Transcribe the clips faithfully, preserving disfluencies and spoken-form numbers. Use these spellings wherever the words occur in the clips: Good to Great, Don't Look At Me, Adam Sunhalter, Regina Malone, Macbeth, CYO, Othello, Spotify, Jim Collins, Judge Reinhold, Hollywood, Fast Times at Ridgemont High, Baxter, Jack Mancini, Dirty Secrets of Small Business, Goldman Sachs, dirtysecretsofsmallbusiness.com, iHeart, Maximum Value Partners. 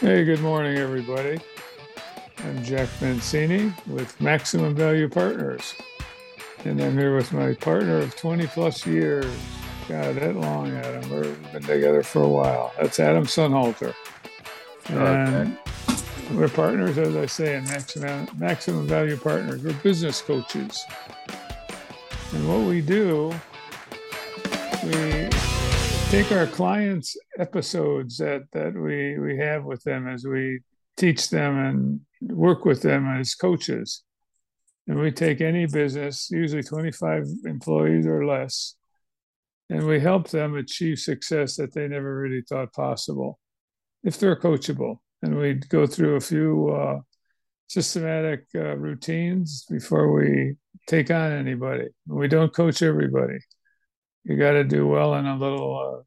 Hey, good morning, everybody. I'm Jack Mancini with Maximum Value Partners, and I'm here with my partner of twenty plus years. God, that long, Adam. We've been together for a while. That's Adam Sunhalter. And okay. We're partners, as I say, in Maximum, Maximum Value Partners. We're business coaches. And what we do, we take our clients' episodes that, that we, we have with them as we teach them and work with them as coaches. And we take any business, usually twenty-five employees or less, and we help them achieve success that they never really thought possible, if they're coachable. And we go through a few uh, systematic uh, routines before we take on anybody. We don't coach everybody. You got to do well in a little uh,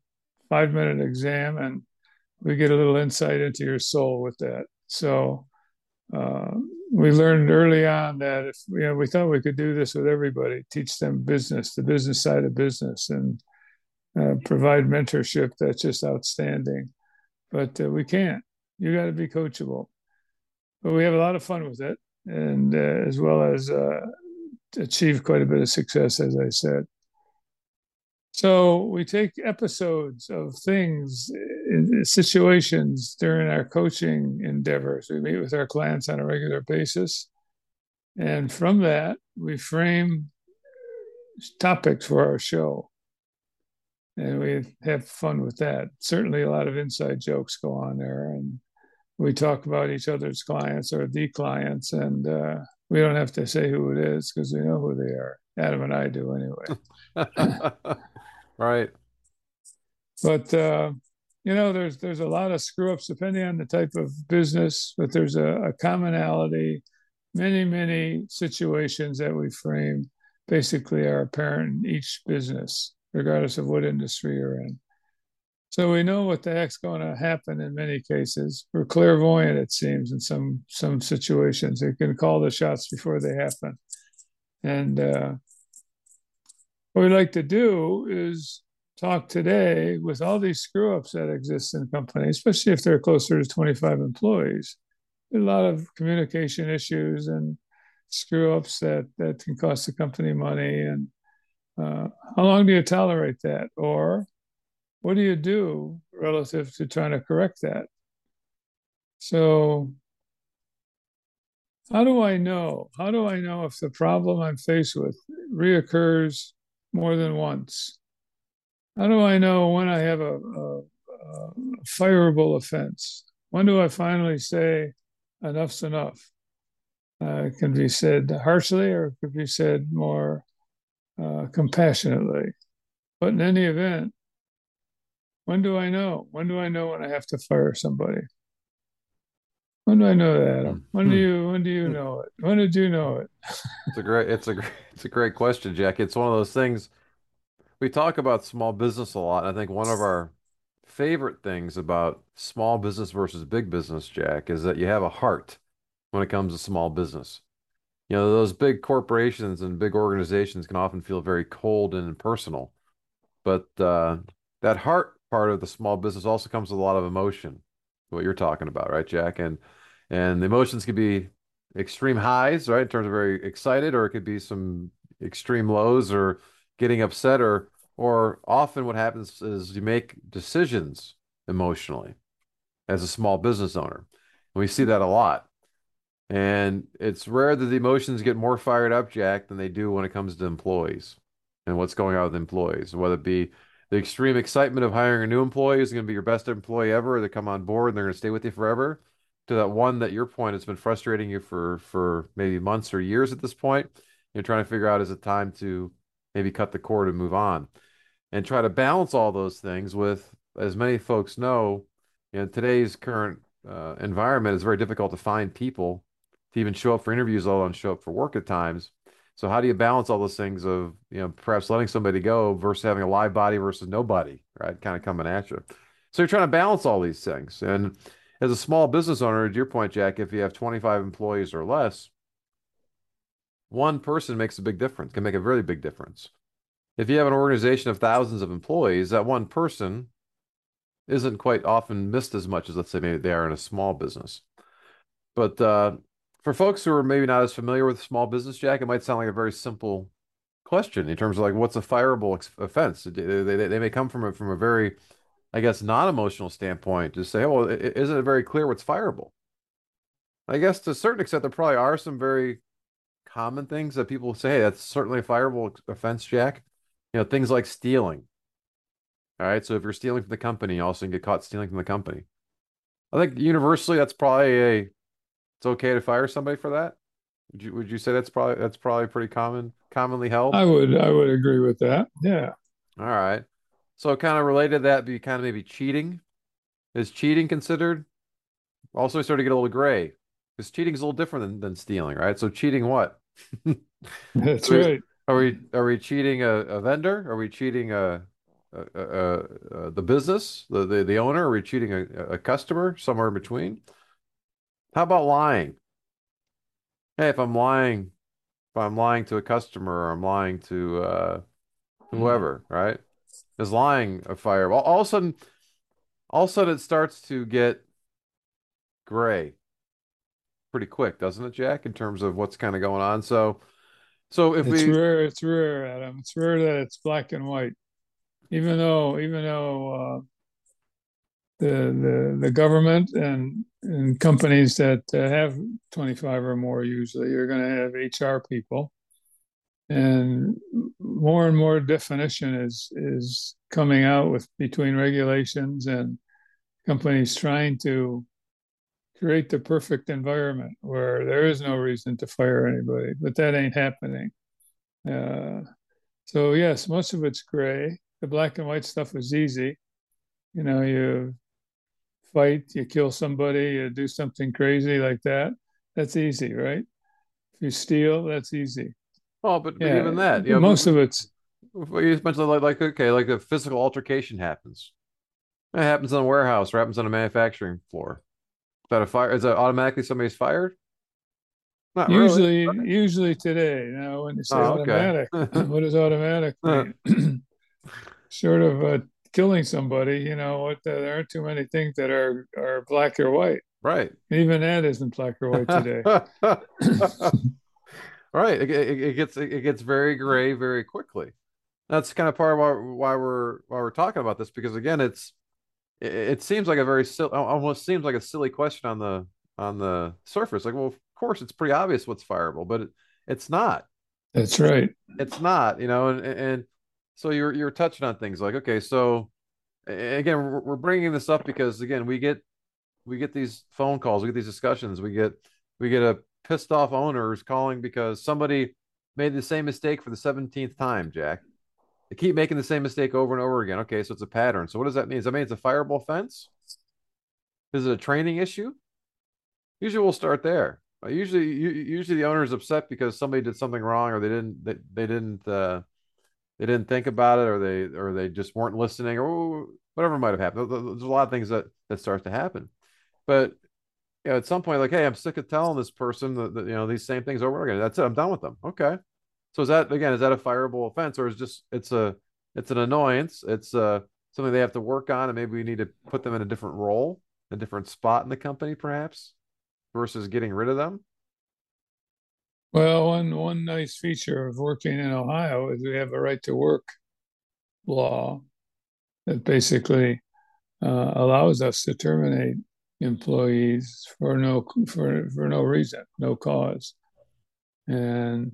five-minute exam, and we get a little insight into your soul with that. So uh, we learned early on that if you know, we thought we could do this with everybody, teach them business, the business side of business, and uh, provide mentorship that's just outstanding. But uh, we can't. You got to be coachable. But we have a lot of fun with it, and uh, as well as uh, achieve quite a bit of success, as I said. So we take episodes of things, situations during our coaching endeavors. We meet with our clients on a regular basis. And from that, we frame topics for our show. And we have fun with that. Certainly a lot of inside jokes go on there. And we talk about each other's clients or the clients. And uh, we don't have to say who it is because we know who they are. Adam and I do anyway. Right. But, uh, you know, there's there's a lot of screw-ups depending on the type of business, but there's a, a commonality, many, many situations that we frame basically are apparent in each business, regardless of what industry you're in. So we know what the heck's going to happen in many cases. We're clairvoyant, it seems, in some, some situations. They can call the shots before they happen. And uh, what we like to do is talk today with all these screw-ups that exist in companies, especially if they're closer to twenty-five employees. There's a lot of communication issues and screw-ups that, that can cost the company money. And uh, how long do you tolerate that? Or what do you do relative to trying to correct that? So how do I know? How do I know if the problem I'm faced with reoccurs more than once? How do I know when I have a, a, a fireable offense? When do I finally say enough's enough? Uh, it can be said harshly or it could be said more uh, compassionately. But in any event, when do I know? When do I know when I have to fire somebody? When do I know that, Adam? When do you when do you know it? When did you know it? It's a great it's a great, it's a great question, Jack. It's one of those things. We talk about small business a lot. I think one of our favorite things about small business versus big business, Jack, is that you have a heart when it comes to small business. You know, those big corporations and big organizations can often feel very cold and impersonal, but uh, that heart part of the small business also comes with a lot of emotion. What you're talking about, right, Jack? And And the emotions could be extreme highs, right, in terms of very excited, or it could be some extreme lows or getting upset, or or often what happens is you make decisions emotionally as a small business owner. And we see that a lot. And it's rare that the emotions get more fired up, Jack, than they do when it comes to employees and what's going on with employees, whether it be the extreme excitement of hiring a new employee who's going to be your best employee ever, they come on board and they're going to stay with you forever, to that one that your point has been frustrating you for, for maybe months or years at this point. You're trying to figure out, is it time to maybe cut the cord and move on, and try to balance all those things with, as many folks know, in today's current uh, environment, it's very difficult to find people to even show up for interviews, let alone show up for work at times. So how do you balance all those things of, you know, perhaps letting somebody go versus having a live body versus nobody, right? Kind of coming at you. So you're trying to balance all these things. And as a small business owner, to your point, Jack, if you have twenty-five employees or less, one person makes a big difference, can make a really big difference. If you have an organization of thousands of employees, that one person isn't quite often missed as much as, let's say, maybe they are in a small business. But uh, for folks who are maybe not as familiar with small business, Jack, it might sound like a very simple question in terms of like, what's a fireable offense? They, they, they may come from a, from a very, I guess, non-emotional standpoint to say, oh, it, isn't it very clear what's fireable? I guess to a certain extent, there probably are some very common things that people say, hey, that's certainly a fireable offense, Jack. You know, things like stealing. All right. So if you're stealing from the company, you also can get caught stealing from the company. I think universally, that's probably a, it's okay to fire somebody for that. Would you, would you say that's probably, that's probably pretty common, commonly held? I would, I would agree with that. Yeah. All right. So kind of related to that, be kind of maybe cheating. Is cheating considered? Also, we start to get a little gray because cheating is a little different than, than stealing, right? So cheating what? That's are right. We, are we, are we cheating a, a vendor? Are we cheating a, Uh, uh, uh, the business, the, the, the owner, or are we cheating a, a customer, somewhere in between? How about lying? Hey, if I'm lying, if I'm lying to a customer or I'm lying to uh, whoever, right? Is lying a fire? All, all of a sudden, all of a sudden it starts to get gray pretty quick, doesn't it, Jack, in terms of what's kind of going on? So, so if it's we... rare, it's rare, Adam. It's rare that it's black and white. Even though, even though uh, the, the the government and and companies that uh, have twenty-five or more usually are going to have H R people, and more and more definition is is coming out with between regulations and companies trying to create the perfect environment where there is no reason to fire anybody, but that ain't happening. Uh, so yes, most of it's gray. The black and white stuff is easy. You know, you fight, you kill somebody, you do something crazy like that. That's easy, right? If you steal, that's easy. Oh, but, yeah. but even that. You know, most of it's... You mentioned like, like, okay, like a physical altercation happens. It happens in a warehouse or happens on a manufacturing floor. Is that a fire? Is that automatically somebody's fired? Not usually, really, right? Usually today. Now, when you say oh, automatic, okay. What is automatic? Short of uh, killing somebody, you know, what, uh, there aren't too many things that are, are black or white. Right. Even that isn't black or white today. Right. It, it, it gets it gets very gray very quickly. That's kind of part of why, why we're why we're talking about this, because again, it's it, it seems like a very silly, almost seems like a silly question on the on the surface. Like, well, of course, it's pretty obvious what's fireable, but it, it's not. That's right. It's not. You know, and and. So you're you're touching on things like, okay, so again, we're, we're bringing this up because again, we get we get these phone calls, we get these discussions, we get we get a pissed off owners calling because somebody made the same mistake for the seventeenth time, Jack. They keep making the same mistake over and over again. Okay, so it's a pattern. So what does that mean? Does that mean it's a fireable offense? Is it a training issue? Usually we'll start there. Usually usually the owner is upset because somebody did something wrong or they didn't they, they didn't uh They didn't think about it, or they or they just weren't listening, or whatever might have happened. There's a lot of things that, that start to happen. But you know, at some point, like, hey, I'm sick of telling this person that, that you know these same things over and over again. That's it. I'm done with them. Okay. So is that again? Is that a fireable offense, or is just it's a it's an annoyance? It's uh, something they have to work on, and maybe we need to put them in a different role, a different spot in the company, perhaps, versus getting rid of them. Well, one, one nice feature of working in Ohio is we have a right to work law that basically uh, allows us to terminate employees for no for for no reason, no cause, and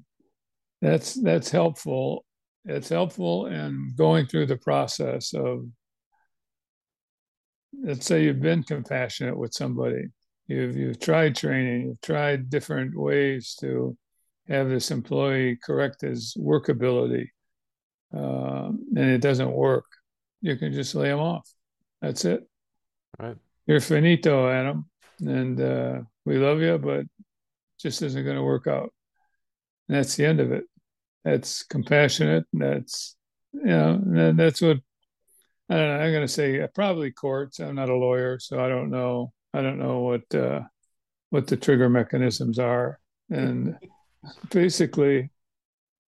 that's that's helpful. It's helpful in going through the process of, let's say you've been compassionate with somebody, you've you've tried training, you've tried different ways to have this employee correct his workability, uh, and it doesn't work, you can just lay him off. That's it. Right. You're finito, Adam, and uh, we love you, but it just isn't going to work out. And that's the end of it. That's compassionate. And that's, you know, and that's what, I don't know, I'm going to say probably courts. I'm not a lawyer, so I don't know. I don't know what uh, what the trigger mechanisms are. And basically,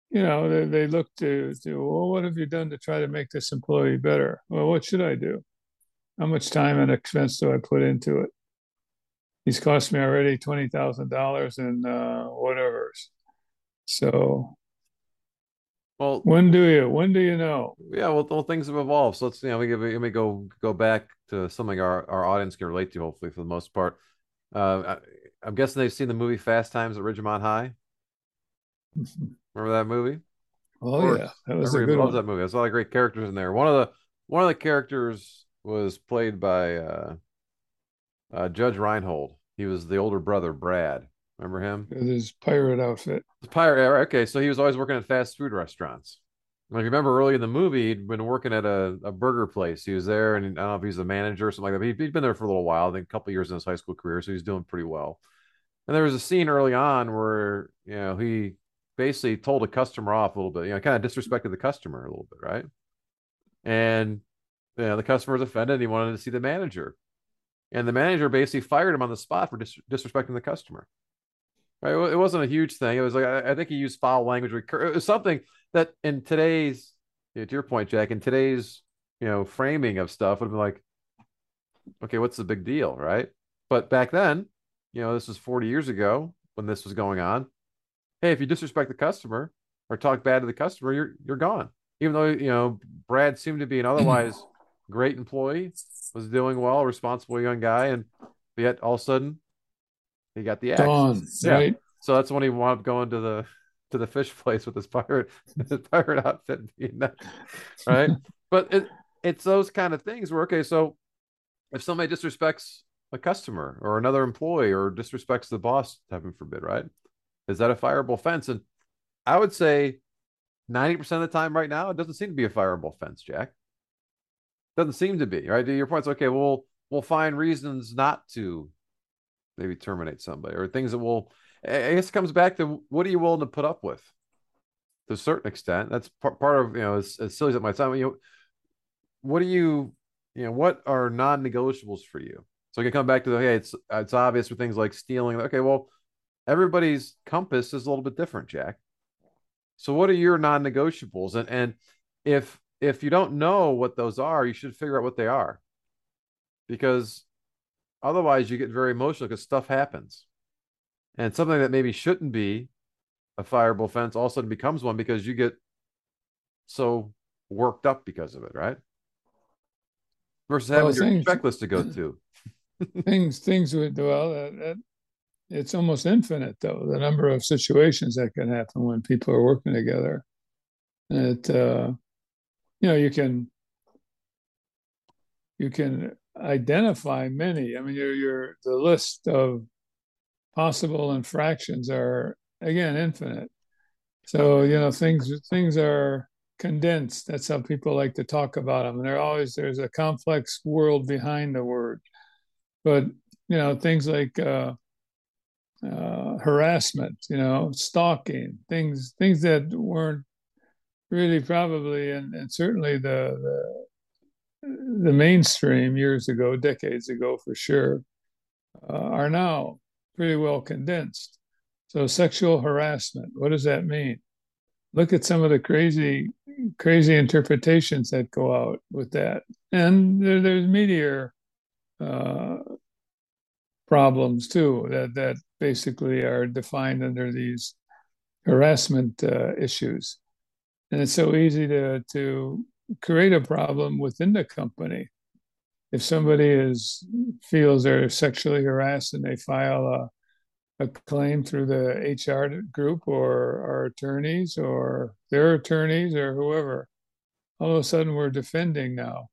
you know, they, they look to, to, well, what have you done to try to make this employee better? Well, what should I do? How much time and expense do I put into it? He's cost me already twenty thousand dollars in uh, whatever. So, well, when do you when do you know? Yeah, well, well things have evolved. So let's you know, let me, let me go go back to something our, our audience can relate to, hopefully, for the most part. Uh, I, I'm guessing they've seen the movie Fast Times at Ridgemont High. Remember that movie? Oh or, yeah, that was a good one. That movie. There's a lot of great characters in there. One of the one of the characters was played by uh, uh, Judge Reinhold. He was the older brother, Brad. Remember him? His pirate outfit. The pirate. Okay, so he was always working at fast food restaurants. Like, remember early in the movie, he'd been working at a, a burger place. He was there, and I don't know if he's the manager or something like that. But he'd been there for a little while, I think a couple of years in his high school career, so he's doing pretty well. And there was a scene early on where, you know, he basically told a customer off a little bit. You know, kind of disrespected the customer a little bit, right? And you know, the customer was offended. He wanted to see the manager, and the manager basically fired him on the spot for dis- disrespecting the customer. Right? It wasn't a huge thing. It was like, I think he used foul language. It was something that in today's, to your point, Jack, in today's, you know, framing of stuff would have been like, okay, what's the big deal, right? But back then, you know, this was forty years ago when this was going on. Hey, if you disrespect the customer or talk bad to the customer, you're you're gone. Even though, you know, Brad seemed to be an otherwise great employee, was doing well, responsible young guy, and yet all of a sudden, he got the axe. Dawn, yeah. Right? So that's when he wound up going to the to the fish place with his pirate his pirate outfit, being that, right? But it, it's those kind of things where, okay, so if somebody disrespects a customer or another employee or disrespects the boss, heaven forbid, right? Is that a fireable offense? And I would say ninety percent of the time right now, it doesn't seem to be a fireable offense, Jack. Doesn't seem to be, right? Your point's okay, well, we'll find reasons not to maybe terminate somebody, or things that will, I guess it comes back to, what are you willing to put up with to a certain extent? That's part, part of, you know, as, as silly as it might sound, you know, what do you, you know, what are non-negotiables for you? So I can come back to the, hey, it's, it's obvious for things like stealing. Okay, well, everybody's compass is a little bit different, Jack. So what are your non-negotiables? And, and if, if you don't know what those are, you should figure out what they are, because otherwise you get very emotional because stuff happens, and something that maybe shouldn't be a fireable offense all of a sudden becomes one because you get so worked up because of it, right? Versus having well, your things, checklist to go to. things, things would well. That, that, it's almost infinite, though, the number of situations that can happen when people are working together. It, uh, you know, you can, you can. identify many. I mean, your your the list of possible infractions are, again, infinite. So, you know, things things are condensed. That's how people like to talk about them. And they're always, there's a complex world behind the word. But, you know, things like uh, uh, harassment, you know, stalking, things things that weren't really probably, and, and certainly the, the the mainstream years ago, decades ago for sure, uh, are now pretty well condensed. So sexual harassment, what does that mean? Look at some of the crazy, crazy interpretations that go out with that. And there, there's media uh, problems too, that, that basically are defined under these harassment uh, issues. And it's so easy to, to create a problem within the company. If somebody is feels they're sexually harassed and they file a, a claim through the H R group or our attorneys or their attorneys or whoever, all of a sudden we're defending now.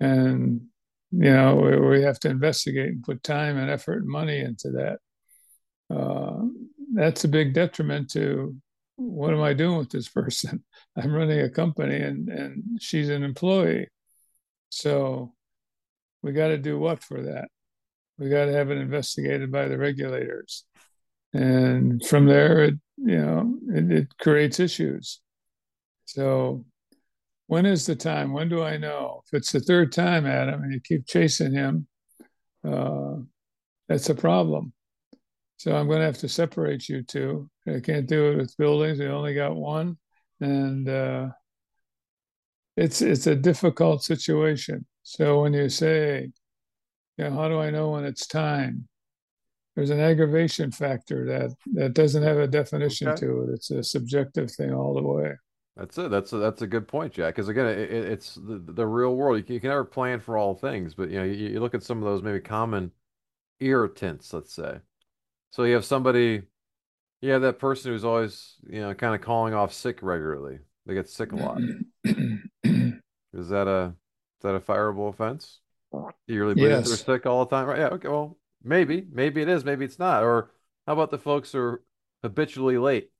And, you know, we, we have to investigate and put time and effort and money into that. Uh, that's a big detriment to, what am I doing with this person? I'm running a company and, and she's an employee. So we got to do what for that? We got to have it investigated by the regulators. And from there, it, you know, it, it creates issues. So when is the time? When do I know? If it's the third time, Adam, and you keep chasing him, uh, that's a problem. So I'm going to have to separate you two. I can't do it with buildings. We only got one. And uh, it's it's a difficult situation. So when you say, yeah, how do I know when it's time? There's an aggravation factor that, that doesn't have a definition okay. to it. It's a subjective thing all the way. That's it. That's a, that's a good point, Jack. Because again, it, it's the, the real world. You can, you can never plan for all things, but you know, you, you look at some of those maybe common irritants, let's say. So you have somebody, you have that person who's always, you know, kind of calling off sick regularly. They get sick a lot. Is that a is that a fireable offense? You really believe yes. they're sick all the time, right? Yeah. Okay. Well, maybe, maybe it is. Maybe it's not. Or how about the folks who are habitually late?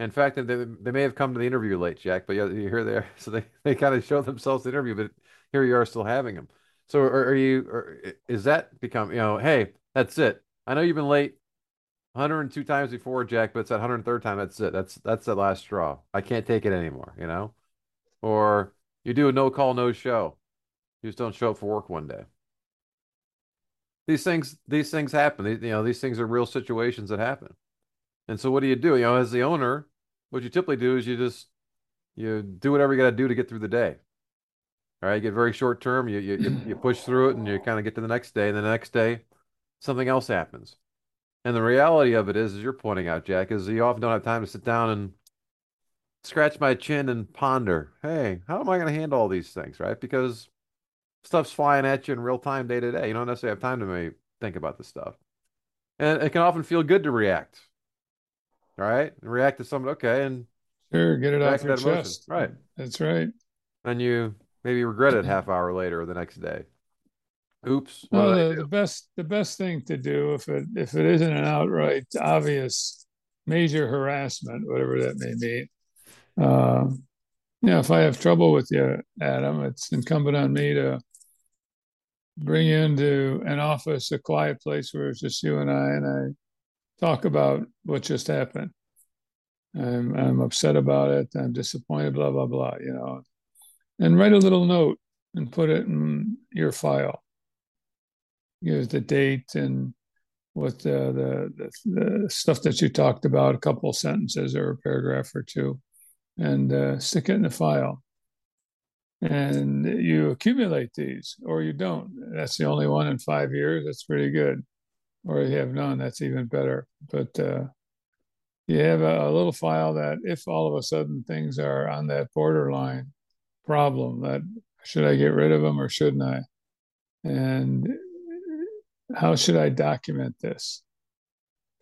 In fact, they, they may have come to the interview late, Jack, but here they are. So they, they kind of show themselves the interview, but here you are still having them. So are, are you, or is that become, you know, hey, that's it. I know you've been late one hundred two times before, Jack, but it's that one hundred third time. That's it. That's, that's the last straw. I can't take it anymore, you know? Or you do a no call, no show. You just don't show up for work one day. These things, these things happen. These, you know, these things are real situations that happen. And so what do you do? You know, as the owner, what you typically do is you just, you do whatever you got to do to get through the day. All right. You get very short term. You, you, you push through it and you kind of get to the next day, and the next day something else happens. And the reality of it is, as you're pointing out, Jack, is you often don't have time to sit down and scratch my chin and ponder, hey, how am I going to handle all these things? Right. Because stuff's flying at you in real time, day to day. You don't necessarily have time to maybe think about this stuff. And it can often feel good to react. All right, and react to something, okay, and sure, get it off your chest. Right, that's right. And you maybe regret it half hour later or the next day. Oops. Well, the, the best the best thing to do if it if it isn't an outright obvious major harassment, whatever that may be. Um, yeah, you know, if I have trouble with you, Adam, it's incumbent on me to bring you into an office, a quiet place where it's just you and I, and I. Talk about what just happened. I'm I'm upset about it. I'm disappointed, blah, blah, blah, you know. And write a little note and put it in your file. Here's the date and what the, the, the, the stuff that you talked about, a couple sentences or a paragraph or two, and uh, stick it in the file. And you accumulate these, or you don't. That's the only one in five years. That's pretty good. Or you have none, that's even better. But uh, you have a, a little file that if all of a sudden things are on that borderline problem, that should I get rid of them or shouldn't I? And how should I document this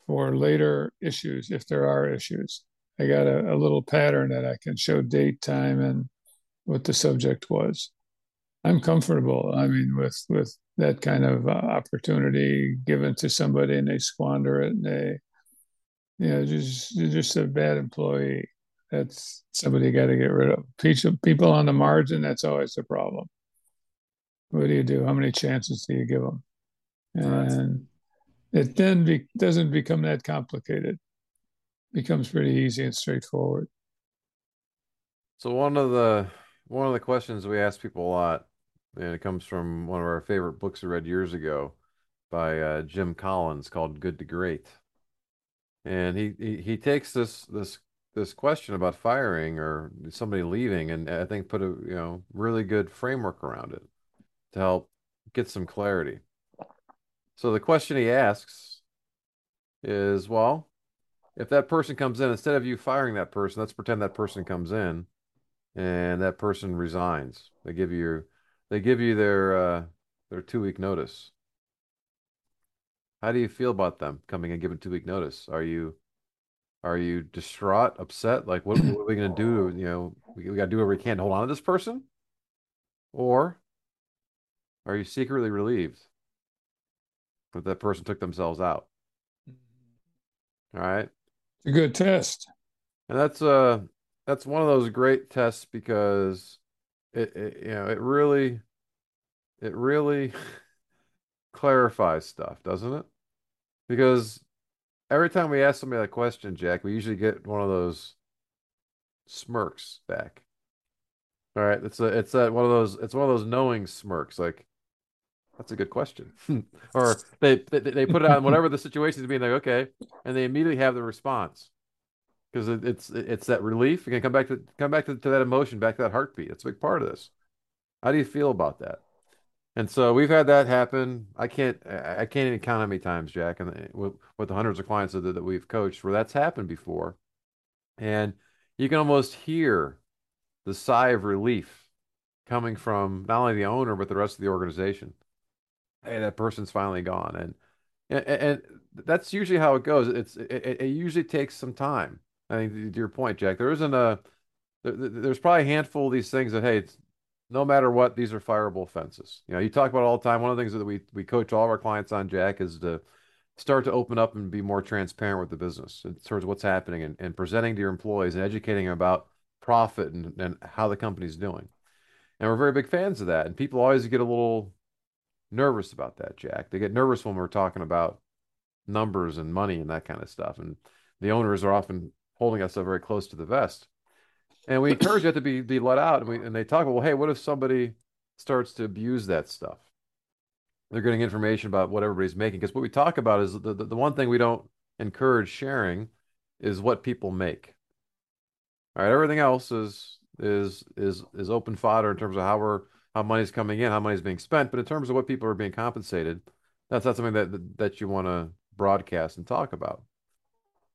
for later issues, if there are issues? I got a, a little pattern that I can show date, time, and what the subject was. I'm comfortable, I mean, with with that kind of uh, opportunity given to somebody and they squander it and they, you know, just just a bad employee. That's somebody got to get rid of. People, people on the margin, that's always the problem. What do you do? How many chances do you give them? And right. it then be, doesn't become that complicated. It becomes pretty easy and straightforward. So one of the one of the questions we ask people a lot, and it comes from one of our favorite books I read years ago by uh, Jim Collins called Good to Great. And he, he, he takes this, this, this question about firing or somebody leaving, and I think put a, you know, really good framework around it to help get some clarity. So the question he asks is, well, if that person comes in, instead of you firing that person, let's pretend that person comes in and that person resigns. They give you your, They give you their uh, their two-week notice. How do you feel about them coming and giving two-week notice? Are you are you distraught, upset? Like, what, what are we going to do? You know, we, we got to do whatever we can to hold on to this person? Or are you secretly relieved that that person took themselves out? All right. It's a good test. And that's uh, that's one of those great tests because... It, it you know it really it really clarifies stuff, doesn't it? Because every time we ask somebody that question, Jack, we usually get one of those smirks back. All right, it's a it's that one of those it's one of those knowing smirks, like that's a good question, or they, they they put it on whatever the situation is being like okay, and they immediately have the response. Because it, it's it's that relief. You can come back to come back to, to that emotion, back to that heartbeat. That's a big part of this. How do you feel about that? And so we've had that happen. I can't, I can't even count how many times, Jack, and with, with the hundreds of clients that, that we've coached where that's happened before. And you can almost hear the sigh of relief coming from not only the owner, but the rest of the organization. Hey, that person's finally gone. And, and, and that's usually how it goes. It's, it, it usually takes some time. I think to your point, Jack, there isn't a, there, there's probably a handful of these things that, hey, it's, no matter what, these are fireable offenses. You know, you talk about it all the time. One of the things that we, we coach all of our clients on, Jack, is to start to open up and be more transparent with the business in terms of what's happening and, and presenting to your employees and educating them about profit and, and how the company's doing. And we're very big fans of that. And people always get a little nervous about that, Jack. They get nervous when we're talking about numbers and money and that kind of stuff. And the owners are often holding us up very close to the vest. And we encourage that to be, be let out. And, we, and they talk about, well, hey, what if somebody starts to abuse that stuff? They're getting information about what everybody's making. Because what we talk about is the, the, the one thing we don't encourage sharing is what people make. All right, everything else is is is is open fodder in terms of how we're how money's coming in, how money's being spent. But in terms of what people are being compensated, that's not something that that you want to broadcast and talk about.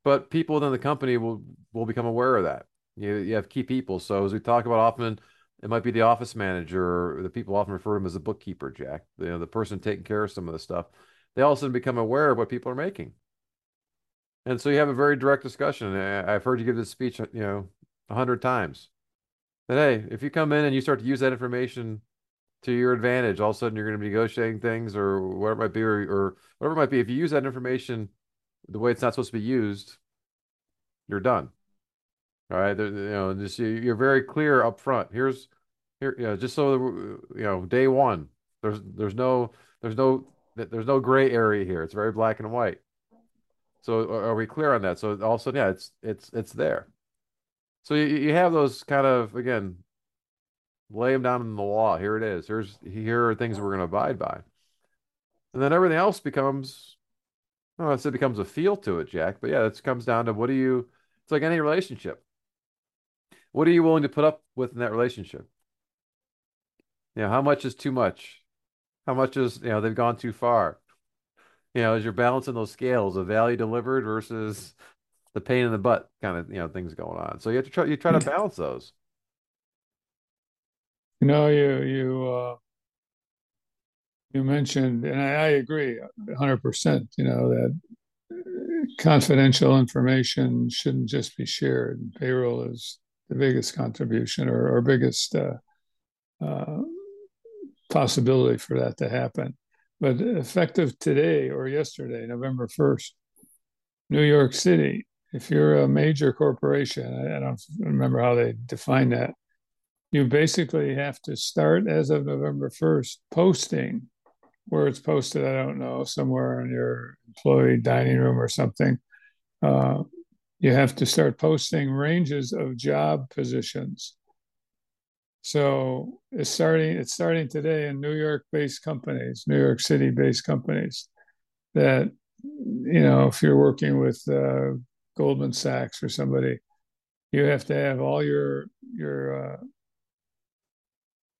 But people within the company will will become aware of that. You, you have key people. So as we talk about often, it might be the office manager, or the people often refer to them as the bookkeeper, Jack, you know, the person taking care of some of the stuff. They also become aware of what people are making. And so you have a very direct discussion. I've heard you give this speech, you know, a hundred times. That, hey, if you come in and you start to use that information to your advantage, all of a sudden you're going to be negotiating things or whatever it might be, or, or whatever it might be. If you use that information the way it's not supposed to be used, you're done. All right, you know, just you're very clear up front. Here's here, you know, just so you know, day one. There's there's no there's no there's no gray area here. It's very black and white. So are we clear on that? So all of a sudden, yeah, it's it's it's there. So you you have those kind of, again, lay them down in the law. Here it is. Here's here are things we're going to abide by, and then everything else becomes. I don't know if it becomes a feel to it, Jack, but yeah, it comes down to what do you. It's like any relationship. What are you willing to put up with in that relationship? You know, how much is too much? How much is, you know, they've gone too far? You know, as you're balancing those scales of value delivered versus the pain in the butt kind of, you know, things going on. So you have to try, you try to balance those. You know, you, you, uh, you mentioned, and I, I agree one hundred percent, you know, that confidential information shouldn't just be shared. Payroll is the biggest contribution or, or biggest uh, uh, possibility for that to happen. But effective today or yesterday, November first, New York City, if you're a major corporation, I, I don't remember how they define that, you basically have to start as of November first posting where it's posted, I don't know, somewhere in your employee dining room or something. Uh, You have to start posting ranges of job positions. So it's starting it's starting today in New York-based companies, New York City-based companies that, you know, if you're working with uh, Goldman Sachs or somebody, you have to have all your, your uh,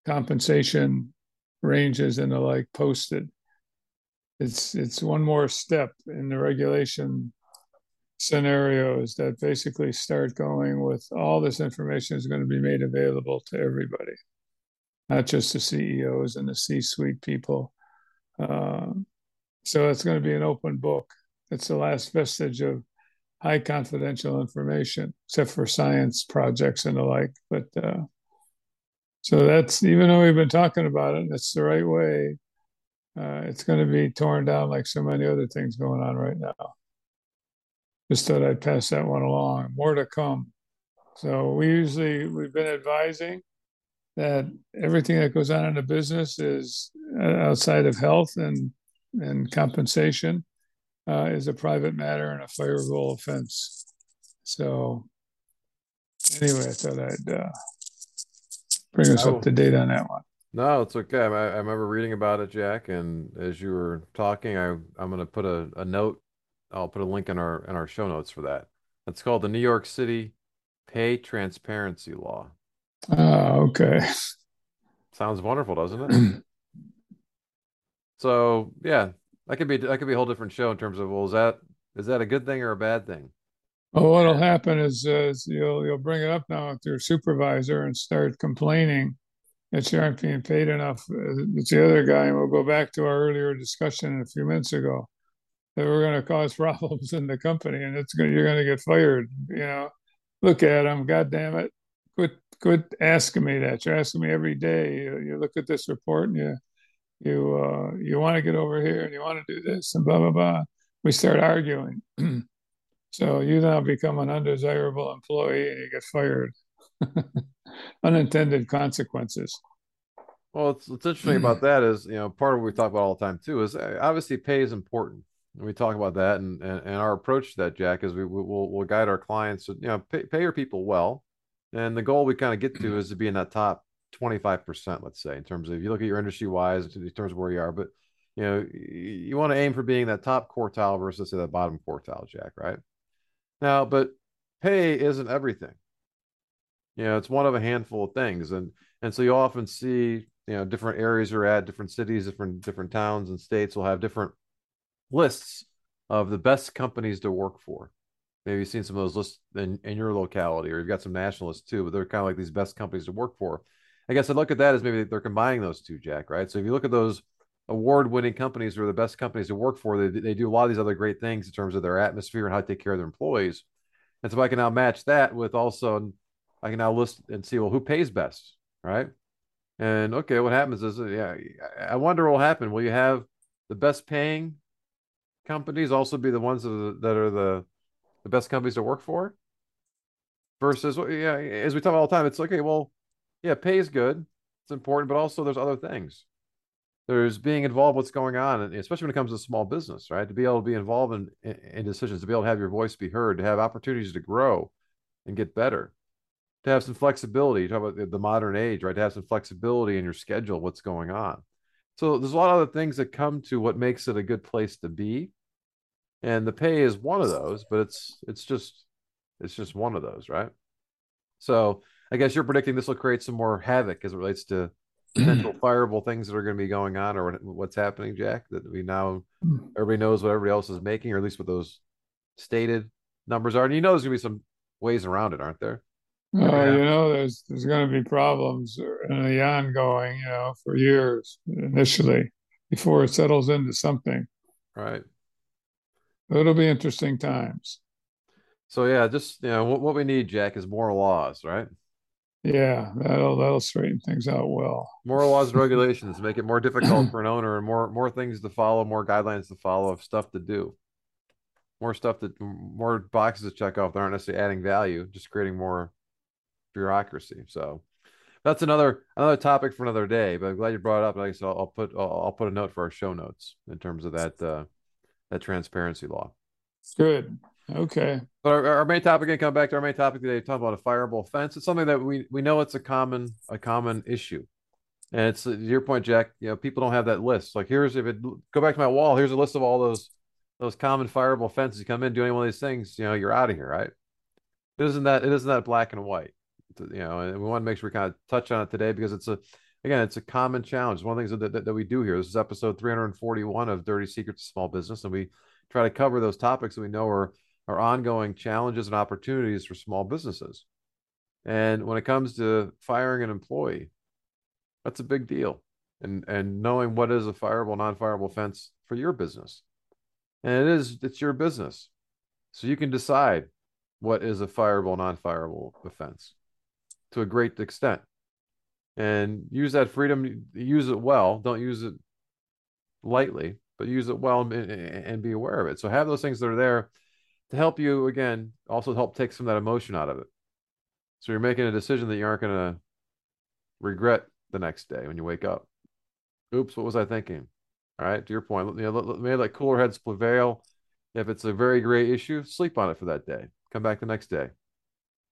compensation ranges and the like posted. It's, it's one more step in the regulation scenarios that basically start going with all this information is going to be made available to everybody, not just the C E Os and the C-suite people. Uh, so it's going to be an open book. It's the last vestige of high confidential information, except for science projects and the like. But uh, so that's, even though we've been talking about it and it's the right way, uh, it's going to be torn down like so many other things going on right now. Just thought I'd pass that one along. More to come. So we usually, we've been advising that everything that goes on in a business is outside of health and, and compensation uh, is a private matter and a fireable offense. So anyway, I thought I'd uh, bring us up to date on that one. No, it's okay. I, I remember reading about it, Jack, and as you were talking, I, I'm going to put a, a note. I'll put a link in our in our show notes for that. It's called the New York City Pay Transparency Law. Oh, okay. Sounds wonderful, doesn't it? So yeah, that could be that could be a whole different show in terms of, well, is that is that a good thing or a bad thing? Well, what'll happen is, uh, is you'll you'll bring it up now to your supervisor and start complaining that you aren't being paid enough. It's the other guy, and we'll go back to our earlier discussion a few minutes ago that we're going to cause problems in the company, and it's going you're going to get fired. You know, look at him, God damn it, quit quit asking me that. You're asking me every day. You, you look at this report, and you you uh, you want to get over here, and you want to do this, and blah blah blah. We start arguing. So you now become an undesirable employee and you get fired. Unintended consequences. Well, it's, what's interesting about that is, you know, part of what we talk about all the time too is obviously pay is important. And we talk about that, and and, and our approach to that, Jack, is we will we'll guide our clients to, you know, pay, pay your people well. And the goal we kind of get to is to be in that top twenty-five percent, let's say, in terms of, if you look at your industry wise, in terms of where you are, but you know, you want to aim for being that top quartile versus say, that bottom quartile, Jack, right? Now, but pay isn't everything. You know, it's one of a handful of things. And and so you often see, you know, different areas you're at, different cities, different different towns and states will have different lists of the best companies to work for. Maybe you've seen some of those lists in, in your locality, or you've got some national lists too, but they're kind of like these best companies to work for. I guess I look at that as maybe they're combining those two, Jack, right? So if you look at those award-winning companies, or the best companies to work for, they, they do a lot of these other great things in terms of their atmosphere and how to take care of their employees. And so I can now match that with also, I can now list and see, well, who pays best, right? And okay, what happens is, yeah, I wonder what will happen. Will you have the best paying companies also be the ones that are the, the best companies to work for? Versus, yeah, as we talk all the time, it's okay, well, yeah, pay is good. It's important, but also there's other things. There's being involved with what's going on, and especially when it comes to small business, right? To be able to be involved in, in, in decisions, to be able to have your voice be heard, to have opportunities to grow and get better, to have some flexibility. You talk about the, the modern age, right? To have some flexibility in your schedule, what's going on. So there's a lot of other things that come to what makes it a good place to be. And the pay is one of those, but it's it's just it's just one of those, right? So I guess you're predicting this will create some more havoc as it relates to potential fireable things that are going to be going on, or what's happening, Jack, that we now, everybody knows what everybody else is making, or at least what those stated numbers are. And you know, there's going to be some ways around it, aren't there? Oh, yeah. You know, there's there's going to be problems in the ongoing, you know, for years initially before it settles into something. Right. But it'll be interesting times. So yeah, just, you know, what, what we need, Jack, is more laws, right? Yeah, that'll that'll straighten things out well. More laws and regulations make it more difficult for an owner, and more more things to follow, more guidelines to follow, of stuff to do, more stuff that more boxes to check off that aren't necessarily adding value, just creating more bureaucracy. So that's another another topic for another day. But I'm glad you brought it up. Like I said, I'll put I'll, I'll put a note for our show notes in terms of that uh, that transparency law. Good. Okay. But our, our main topic, again, come back to our main topic today, talking about a fireable offense. It's something that we, we know it's a common, a common issue. And it's, to your point, Jack, you know, people don't have that list. Like here's, if it go back to my wall, here's a list of all those, those common fireable offenses. You come in, do any one of these things, you know, you're out of here, right? It isn't that, it isn't that black and white, you know, and we want to make sure we kind of touch on it today, because it's a, again, it's a common challenge. It's one of the things that, that, that we do here. This is episode three forty-one of Dirty Secrets of Small Business. And we try to cover those topics that we know are, are ongoing challenges and opportunities for small businesses. And when it comes to firing an employee, that's a big deal. And and knowing what is a fireable, non-fireable offense for your business. And it is, it's your business. So you can decide what is a fireable, non-fireable offense to a great extent. And use that freedom, use it well. Don't use it lightly, but use it well and, and be aware of it. So have those things that are there to help you, again, also help take some of that emotion out of it. So you're making a decision that you aren't going to regret the next day when you wake up. Oops, what was I thinking? All right, to your point, you know, let, let, maybe let cooler heads prevail. If it's a very gray issue, sleep on it for that day. Come back the next day.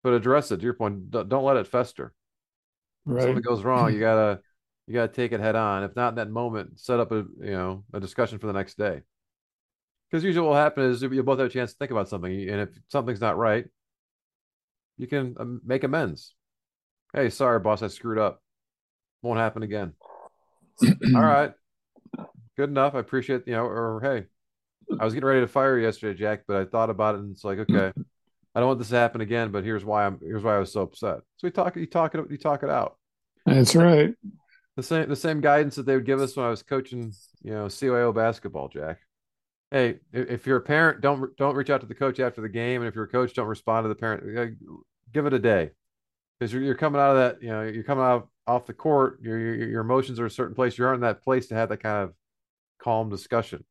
But address it, to your point. Don't, don't let it fester. Right. If something goes wrong, you got to you gotta take it head on. If not in that moment, set up a you know a discussion for the next day. Because usually what will happen is you both have a chance to think about something, and if something's not right, you can make amends. Hey, sorry, boss, I screwed up. Won't happen again. All right. Good enough. I appreciate, you know, or, or hey, I was getting ready to fire yesterday, Jack, but I thought about it and it's like, okay, I don't want this to happen again, but here's why I'm, here's why I was so upset. So we talk, you talk it, you talk it out. That's right. The same, the same guidance that they would give us when I was coaching, you know, C Y O basketball, Jack. Hey, if you're a parent, don't, don't reach out to the coach after the game. And if you're a coach, don't respond to the parent, give it a day. Because you're, you're coming out of that, you know, you're coming out of, off the court, your, your, your emotions are a certain place. You aren't in that place to have that kind of calm discussion.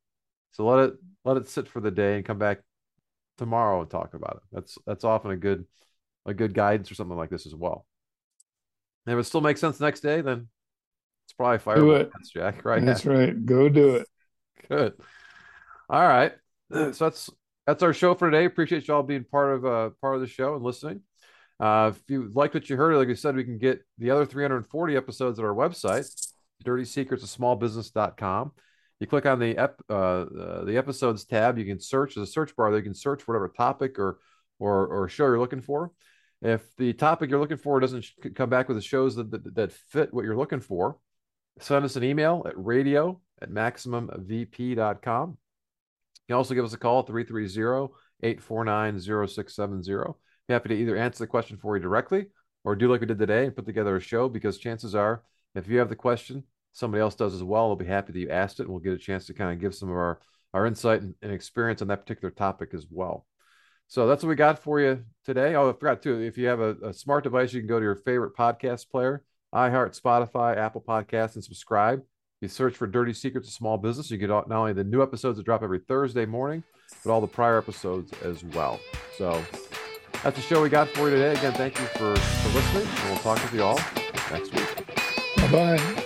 So let it, let it sit for the day and come back tomorrow and talk about it. That's, that's often a good, a good guidance or something like this as well. And if it still makes sense the next day, then it's probably fire, Jack, right? That's right. Go do it. Good. All right. So that's, that's our show for today. Appreciate you all being part of uh part of the show and listening. Uh, if you liked what you heard, like we said, we can get the other three hundred forty episodes at our website, dirty secrets of small business dot com. You click on the ep, uh, uh, the episodes tab. You can search. There's a search bar there. You can search whatever topic or or or show you're looking for. If the topic you're looking for doesn't sh- come back with the shows that, that that fit what you're looking for, send us an email at radio at maximum v p dot com. You can also give us a call at three three zero, eight four nine, zero six seven zero. Happy to either answer the question for you directly or do like we did today and put together a show, because chances are if you have the question, somebody else does as well. They'll be happy that you asked it, and we'll get a chance to kind of give some of our, our insight and, and experience on that particular topic as well. So that's what we got for you today. Oh, I forgot too, if you have a, a smart device, you can go to your favorite podcast player, iHeart, Spotify, Apple Podcasts, and subscribe. You search for Dirty Secrets of Small Business. You get not only the new episodes that drop every Thursday morning, but all the prior episodes as well. So that's the show we got for you today. Again, thank you for, for listening, and we'll talk with you all next week. Bye-bye.